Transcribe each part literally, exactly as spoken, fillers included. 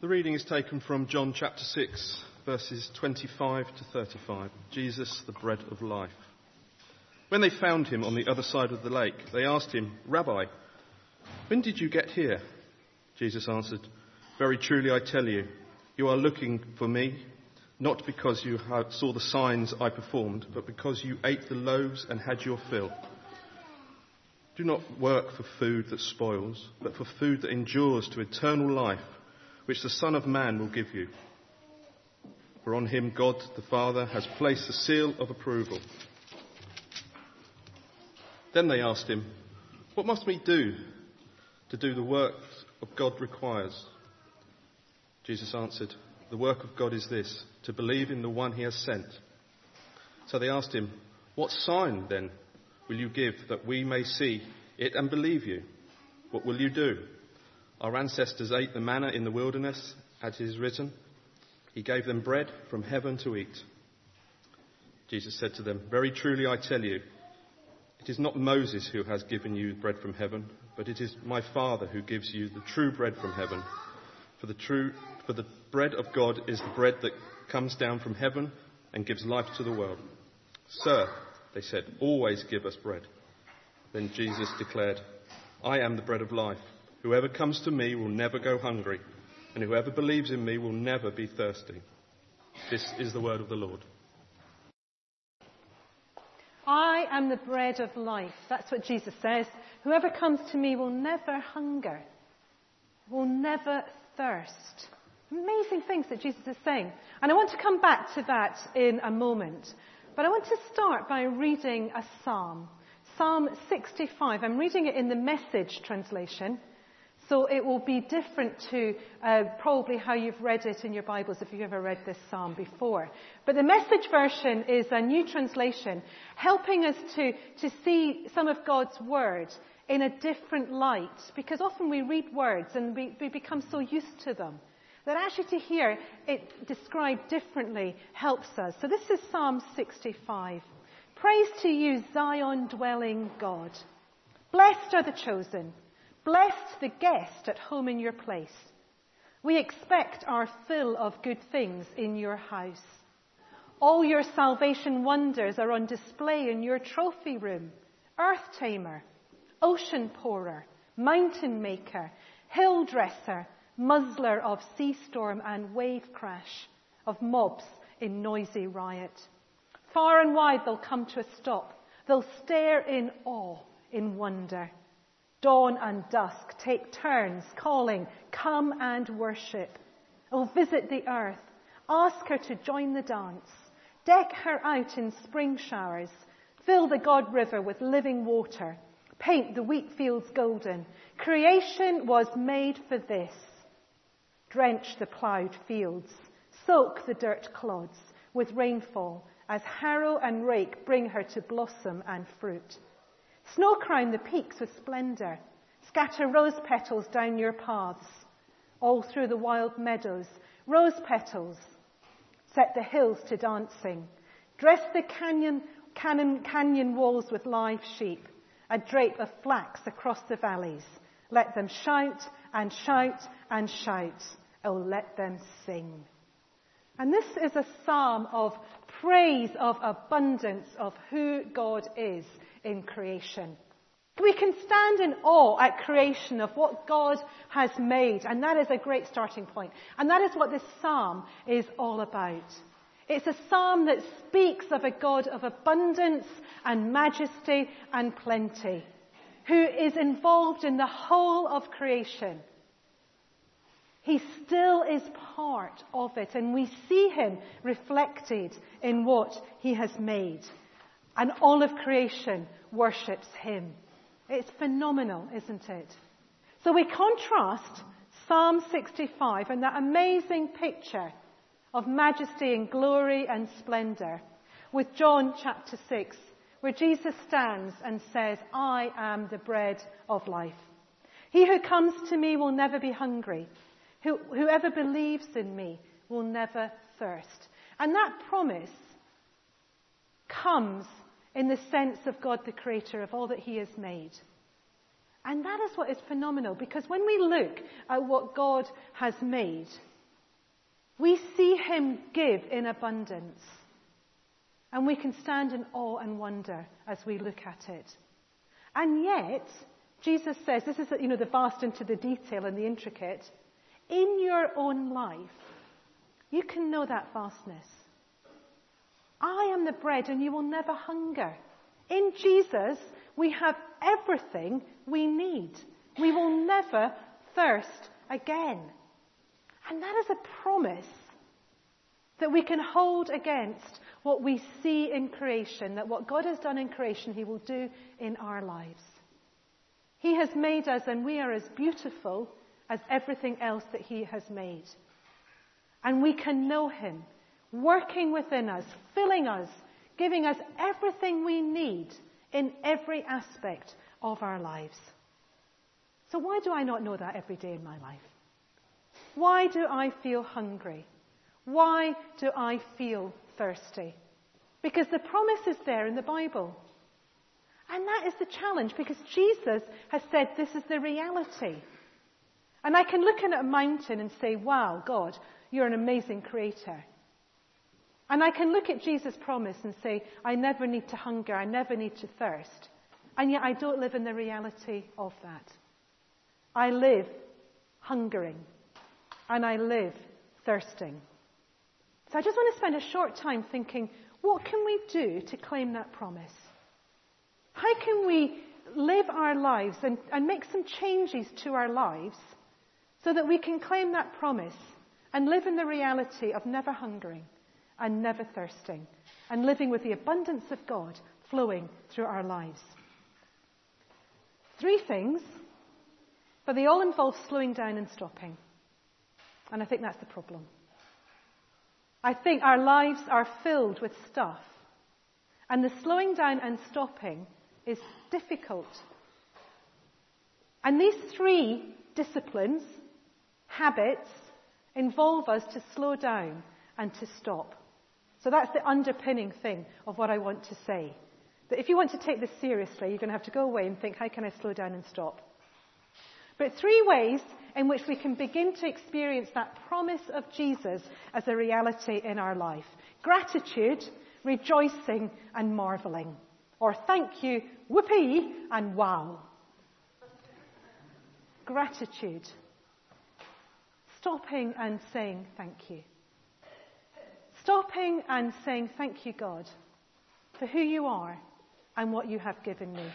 The reading is taken from John chapter six, verses twenty-five to thirty-five. Jesus, the bread of life. When they found him on the other side of the lake, they asked him, "Rabbi, when did you get here?" Jesus answered, "Very truly I tell you, you are looking for me, not because you saw the signs I performed, but because you ate the loaves and had your fill. Do not work for food that spoils, but for food that endures to eternal life, which the Son of Man will give you. For on him God the Father has placed the seal of approval." Then they asked him, "What must we do to do the work of God requires?" Jesus answered, "The work of God is this, to believe in the one he has sent." So they asked him, "What sign then will you give that we may see it and believe you? What will you do? Our ancestors ate the manna in the wilderness, as it is written. He gave them bread from heaven to eat." Jesus said to them, "Very truly I tell you, it is not Moses who has given you bread from heaven, but it is my Father who gives you the true bread from heaven. For the true, for the bread of God is the bread that comes down from heaven and gives life to the world." "Sir," they said, "always give us bread." Then Jesus declared, "I am the bread of life. Whoever comes to me will never go hungry, and whoever believes in me will never be thirsty." This is the word of the Lord. I am the bread of life. That's what Jesus says. Whoever comes to me will never hunger, will never thirst. Amazing things that Jesus is saying. And I want to come back to that in a moment. But I want to start by reading a psalm. Psalm sixty-five. I'm reading it in the Message translation. So it will be different to uh, probably how you've read it in your Bibles if you've ever read this psalm before. But the Message version is a new translation, helping us to, to see some of God's word in a different light. Because often we read words and we, we become so used to them that actually to hear it described differently helps us. So this is Psalm sixty-five. "Praise to you, Zion-dwelling God. Blessed are the chosen. Blessed the guest at home in your place. We expect our fill of good things in your house. All your salvation wonders are on display in your trophy room. Earth tamer, ocean pourer, mountain maker, hill dresser, muzzler of sea storm and wave crash, of mobs in noisy riot. Far and wide they'll come to a stop. They'll stare in awe, in wonder. Dawn and dusk take turns calling, 'Come and worship.' Oh, visit the earth. Ask her to join the dance. Deck her out in spring showers. Fill the God river with living water. Paint the wheat fields golden. Creation was made for this. Drench the ploughed fields. Soak the dirt clods with rainfall as harrow and rake bring her to blossom and fruit. Snow crown the peaks with splendour. Scatter rose petals down your paths. All through the wild meadows, rose petals. Set the hills to dancing. Dress the canyon, canyon, canyon walls with live sheep. A drape of flax across the valleys. Let them shout and shout and shout. Oh, let them sing." And this is a psalm of praise, of abundance, of who God is in creation. We can stand in awe at creation of what God has made, and that is a great starting point. And that is what this psalm is all about. It's a psalm that speaks of a God of abundance and majesty and plenty, who is involved in the whole of creation. He still is part of it, and we see him reflected in what he has made. And all of creation worships him. It's phenomenal, isn't it? So we contrast Psalm sixty-five and that amazing picture of majesty and glory and splendour with John chapter six, where Jesus stands and says, "I am the bread of life. He who comes to me will never be hungry. Whoever believes in me will never thirst." And that promise comes in the sense of God, the creator of all that he has made. And that is what is phenomenal, because when we look at what God has made, we see him give in abundance. And we can stand in awe and wonder as we look at it. And yet, Jesus says, this is, you know, the vast into the detail and the intricate. In your own life, you can know that vastness. I am the bread and you will never hunger. In Jesus, we have everything we need. We will never thirst again. And that is a promise that we can hold against what we see in creation, that what God has done in creation, he will do in our lives. He has made us and we are as beautiful as everything else that he has made. And we can know him, working within us, filling us, giving us everything we need in every aspect of our lives. So why do I not know that every day in my life? Why do I feel hungry? Why do I feel thirsty? Because the promise is there in the Bible. And that is the challenge, because Jesus has said this is the reality. And I can look at a mountain and say, wow, God, you're an amazing creator. And I can look at Jesus' promise and say, I never need to hunger, I never need to thirst. And yet I don't live in the reality of that. I live hungering. And I live thirsting. So I just want to spend a short time thinking, what can we do to claim that promise? How can we live our lives and, and make some changes to our lives so that we can claim that promise and live in the reality of never hungering and never thirsting and living with the abundance of God flowing through our lives? Three things, but they all involve slowing down and stopping. And I think that's the problem. I think our lives are filled with stuff. And the slowing down and stopping is difficult. And these three disciplines, habits, involve us to slow down and to stop. So that's the underpinning thing of what I want to say. That if you want to take this seriously, you're going to have to go away and think, how can I slow down and stop? But three ways in which we can begin to experience that promise of Jesus as a reality in our life. Gratitude, rejoicing and marvelling. Or thank you, whoopee, and wow. Gratitude. Stopping and saying thank you. Stopping and saying thank you, God, for who you are and what you have given me.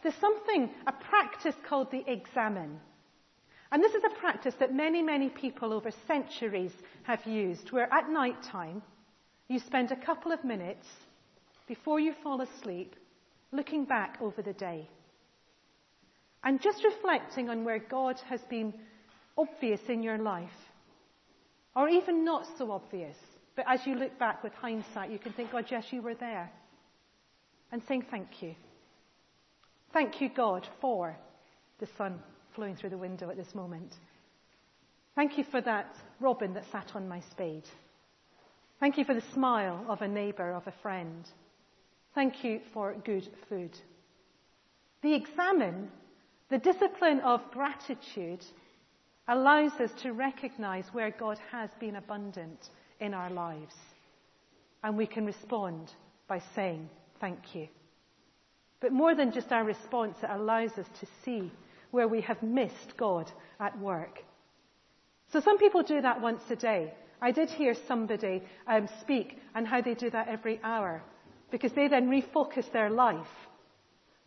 There's something, a practice called the examine. And this is a practice that many, many people over centuries have used, where at night time, you spend a couple of minutes before you fall asleep looking back over the day and just reflecting on where God has been obvious in your life, or even not so obvious. But as you look back with hindsight, you can think, God, yes, you were there. And saying thank you. Thank you, God, for the sun flowing through the window at this moment. Thank you for that robin that sat on my spade. Thank you for the smile of a neighbour, of a friend. Thank you for good food. The examine, the discipline of gratitude, allows us to recognise where God has been abundant in our lives. And we can respond by saying thank you. But more than just our response, it allows us to see where we have missed God at work. So some people do that once a day. I did hear somebody um, speak on how they do that every hour, because they then refocus their life.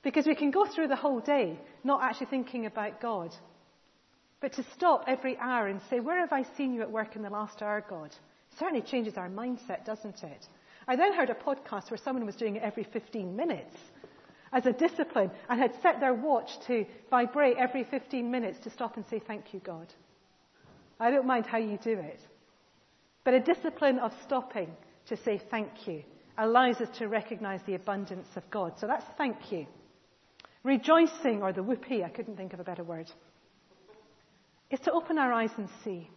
Because we can go through the whole day not actually thinking about God. But to stop every hour and say, where have I seen you at work in the last hour, God? It certainly changes our mindset, doesn't it? I then heard a podcast where someone was doing it every fifteen minutes. As a discipline, and had set their watch to vibrate every fifteen minutes to stop and say, thank you, God. I don't mind how you do it. But a discipline of stopping to say thank you allows us to recognise the abundance of God. So that's thank you. Rejoicing, or the whoopee, I couldn't think of a better word, is to open our eyes and see.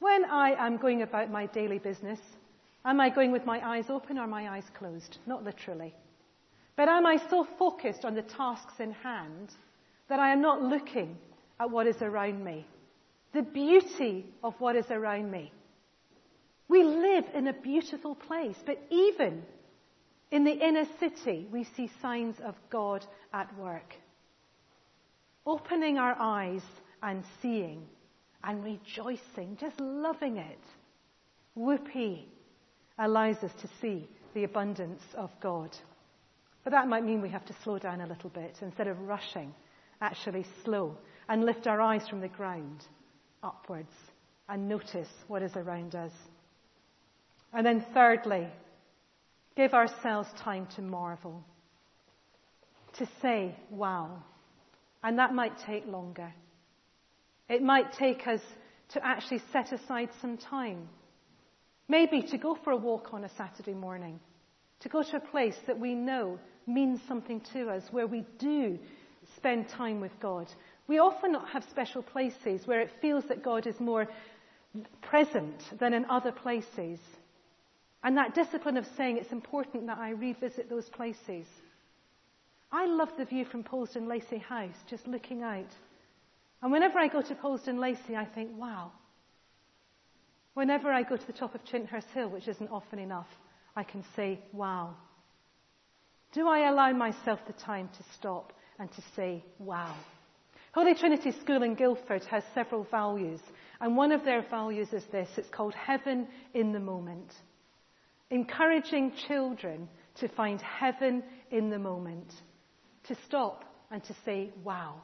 When I am going about my daily business, am I going with my eyes open or my eyes closed? Not literally. But am I so focused on the tasks in hand that I am not looking at what is around me? The beauty of what is around me. We live in a beautiful place, but even in the inner city, we see signs of God at work. Opening our eyes and seeing and rejoicing, just loving it. Whoopee allows us to see the abundance of God. But that might mean we have to slow down a little bit. Instead of rushing, actually slow and lift our eyes from the ground upwards and notice what is around us. And then thirdly, give ourselves time to marvel, to say, wow. And that might take longer. It might take us to actually set aside some time. Maybe to go for a walk on a Saturday morning, to go to a place that we know means something to us, where we do spend time with God. We often have special places where it feels that God is more present than in other places. And that discipline of saying it's important that I revisit those places. I love the view from Polsden Lacey House, just looking out. And whenever I go to Polsden Lacey, I think, wow. Whenever I go to the top of Chinthurst Hill, which isn't often enough, I can say, wow. Do I allow myself the time to stop and to say, wow? Holy Trinity School in Guildford has several values, and one of their values is this. It's called Heaven in the Moment. Encouraging children to find heaven in the moment, to stop and to say, wow,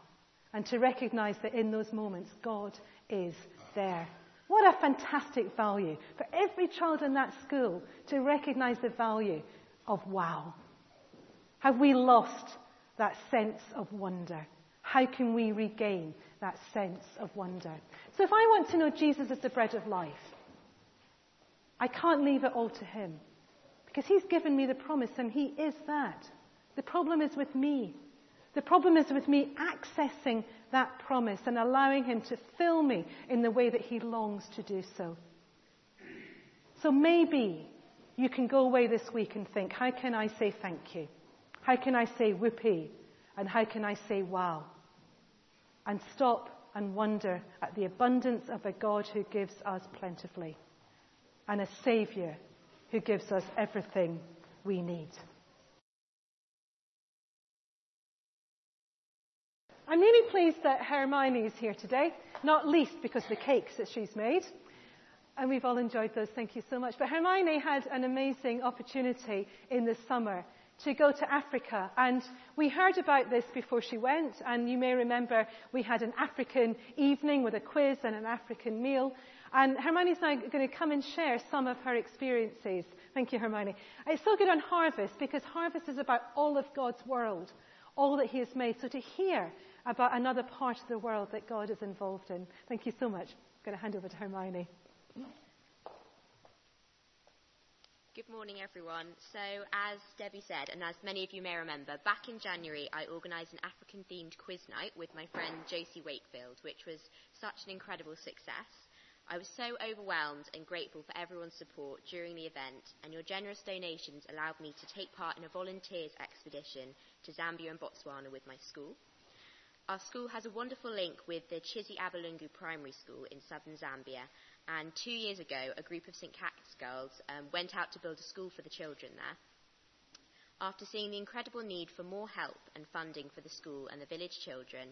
and to recognise that in those moments, God is there. What a fantastic value for every child in that school to recognise the value of wow. Have we lost that sense of wonder? How can we regain that sense of wonder? So if I want to know Jesus as the bread of life, I can't leave it all to him, because he's given me the promise and he is that. The problem is with me. The problem is with me accessing that promise and allowing him to fill me in the way that he longs to do so. So maybe you can go away this week and think, how can I say thank you? How can I say whoopee? And how can I say wow? And stop and wonder at the abundance of a God who gives us plentifully, and a Saviour who gives us everything we need. I'm really pleased that Hermione is here today, not least because of the cakes that she's made. And we've all enjoyed those, thank you so much. But Hermione had an amazing opportunity in the summer to go to Africa. And we heard about this before she went. And you may remember we had an African evening with a quiz and an African meal. And Hermione's now going to come and share some of her experiences. Thank you, Hermione. It's so good on Harvest, because Harvest is about all of God's world, all that he has made. So to hear about another part of the world that God is involved in. Thank you so much. I'm going to hand over to Hermione. Good morning, everyone. So as Debbie said, and as many of you may remember, back in January, I organised an African-themed quiz night with my friend Josie Wakefield, which was such an incredible success. I was so overwhelmed and grateful for everyone's support during the event, and your generous donations allowed me to take part in a volunteers expedition to Zambia and Botswana with my school. Our school has a wonderful link with the Chisi Abulungu Primary School in southern Zambia, and two years ago a group of St Cat's girls um, went out to build a school for the children there. After seeing the incredible need for more help and funding for the school and the village children,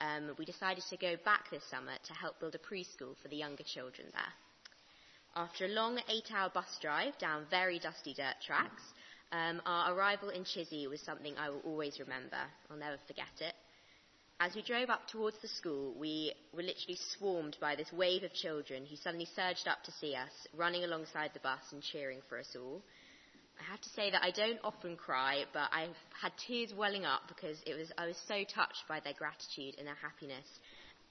Um, we decided to go back this summer to help build a preschool for the younger children there. After a long eight-hour bus drive down very dusty dirt tracks, um, our arrival in Chisi was something I will always remember. I'll never forget it. As we drove up towards the school, we were literally swarmed by this wave of children who suddenly surged up to see us, running alongside the bus and cheering for us all. I have to say that I don't often cry, but I had tears welling up because it was I was so touched by their gratitude and their happiness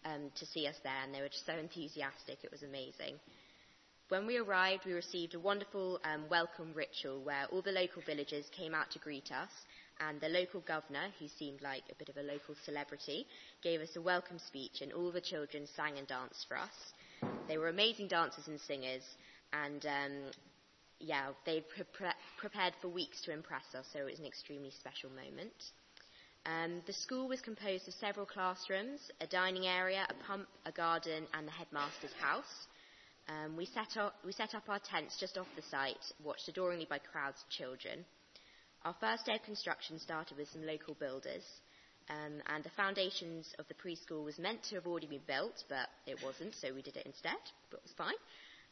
um, to see us there, and they were just so enthusiastic. It was amazing. When we arrived, we received a wonderful um, welcome ritual where all the local villagers came out to greet us, and the local governor, who seemed like a bit of a local celebrity, gave us a welcome speech, and all the children sang and danced for us. They were amazing dancers and singers, and Um, yeah, they've pre- prepared for weeks to impress us, so it was an extremely special moment. Um, the school was composed of several classrooms, a dining area, a pump, a garden, and the headmaster's house. Um, we, set up, we set up our tents just off the site, watched adoringly by crowds of children. Our first day of construction started with some local builders, um, and the foundations of the preschool was meant to have already been built, but it wasn't, so we did it instead, but it was fine.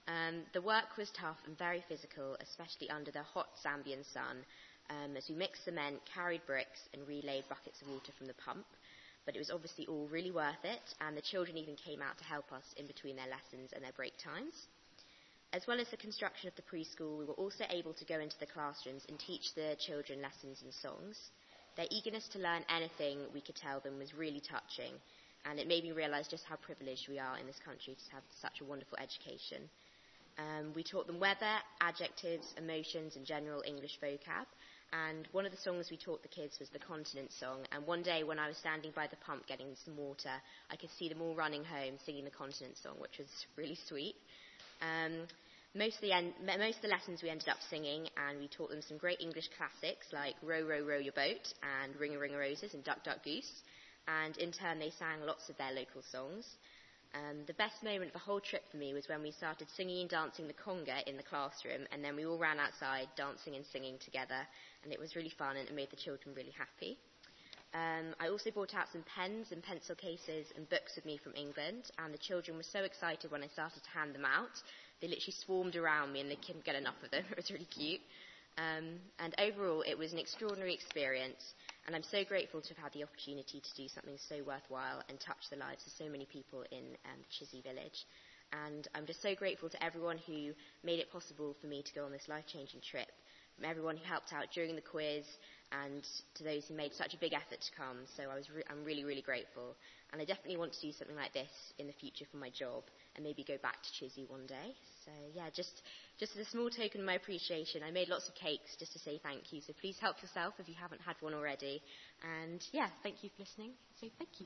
Um, the work was tough and very physical, especially under the hot Zambian sun, um, as we mixed cement, carried bricks, and relayed buckets of water from the pump. But it was obviously all really worth it, and the children even came out to help us in between their lessons and their break times. As well as the construction of the preschool, we were also able to go into the classrooms and teach the children lessons and songs. Their eagerness to learn anything we could tell them was really touching, and it made me realise just how privileged we are in this country to have such a wonderful education. Um, we taught them weather, adjectives, emotions, and general English vocab. And one of the songs we taught the kids was the continent song. And one day when I was standing by the pump getting some water, I could see them all running home singing the continent song, which was really sweet. Um, most, of the en- most of the lessons we ended up singing, and we taught them some great English classics like Row, Row, Row Your Boat and Ring a Ring a Roses and Duck, Duck, Goose. And in turn, they sang lots of their local songs. Um, the best moment of the whole trip for me was when we started singing and dancing the conga in the classroom, and then we all ran outside dancing and singing together, and it was really fun and it made the children really happy. Um, I also brought out some pens and pencil cases and books with me from England, and the children were so excited when I started to hand them out. They literally swarmed around me and they couldn't get enough of them. It was really cute. Um, and overall, it was an extraordinary experience, and I'm so grateful to have had the opportunity to do something so worthwhile and touch the lives of so many people in um, Chisi Village. And I'm just so grateful to everyone who made it possible for me to go on this life-changing trip, from everyone who helped out during the quiz and to those who made such a big effort to come. So I was re- I'm really, really grateful. And I definitely want to do something like this in the future for my job and maybe go back to Chisi one day. So, yeah, just, just as a small token of my appreciation, I made lots of cakes just to say thank you. So please help yourself if you haven't had one already. And, yeah, thank you for listening. So thank you.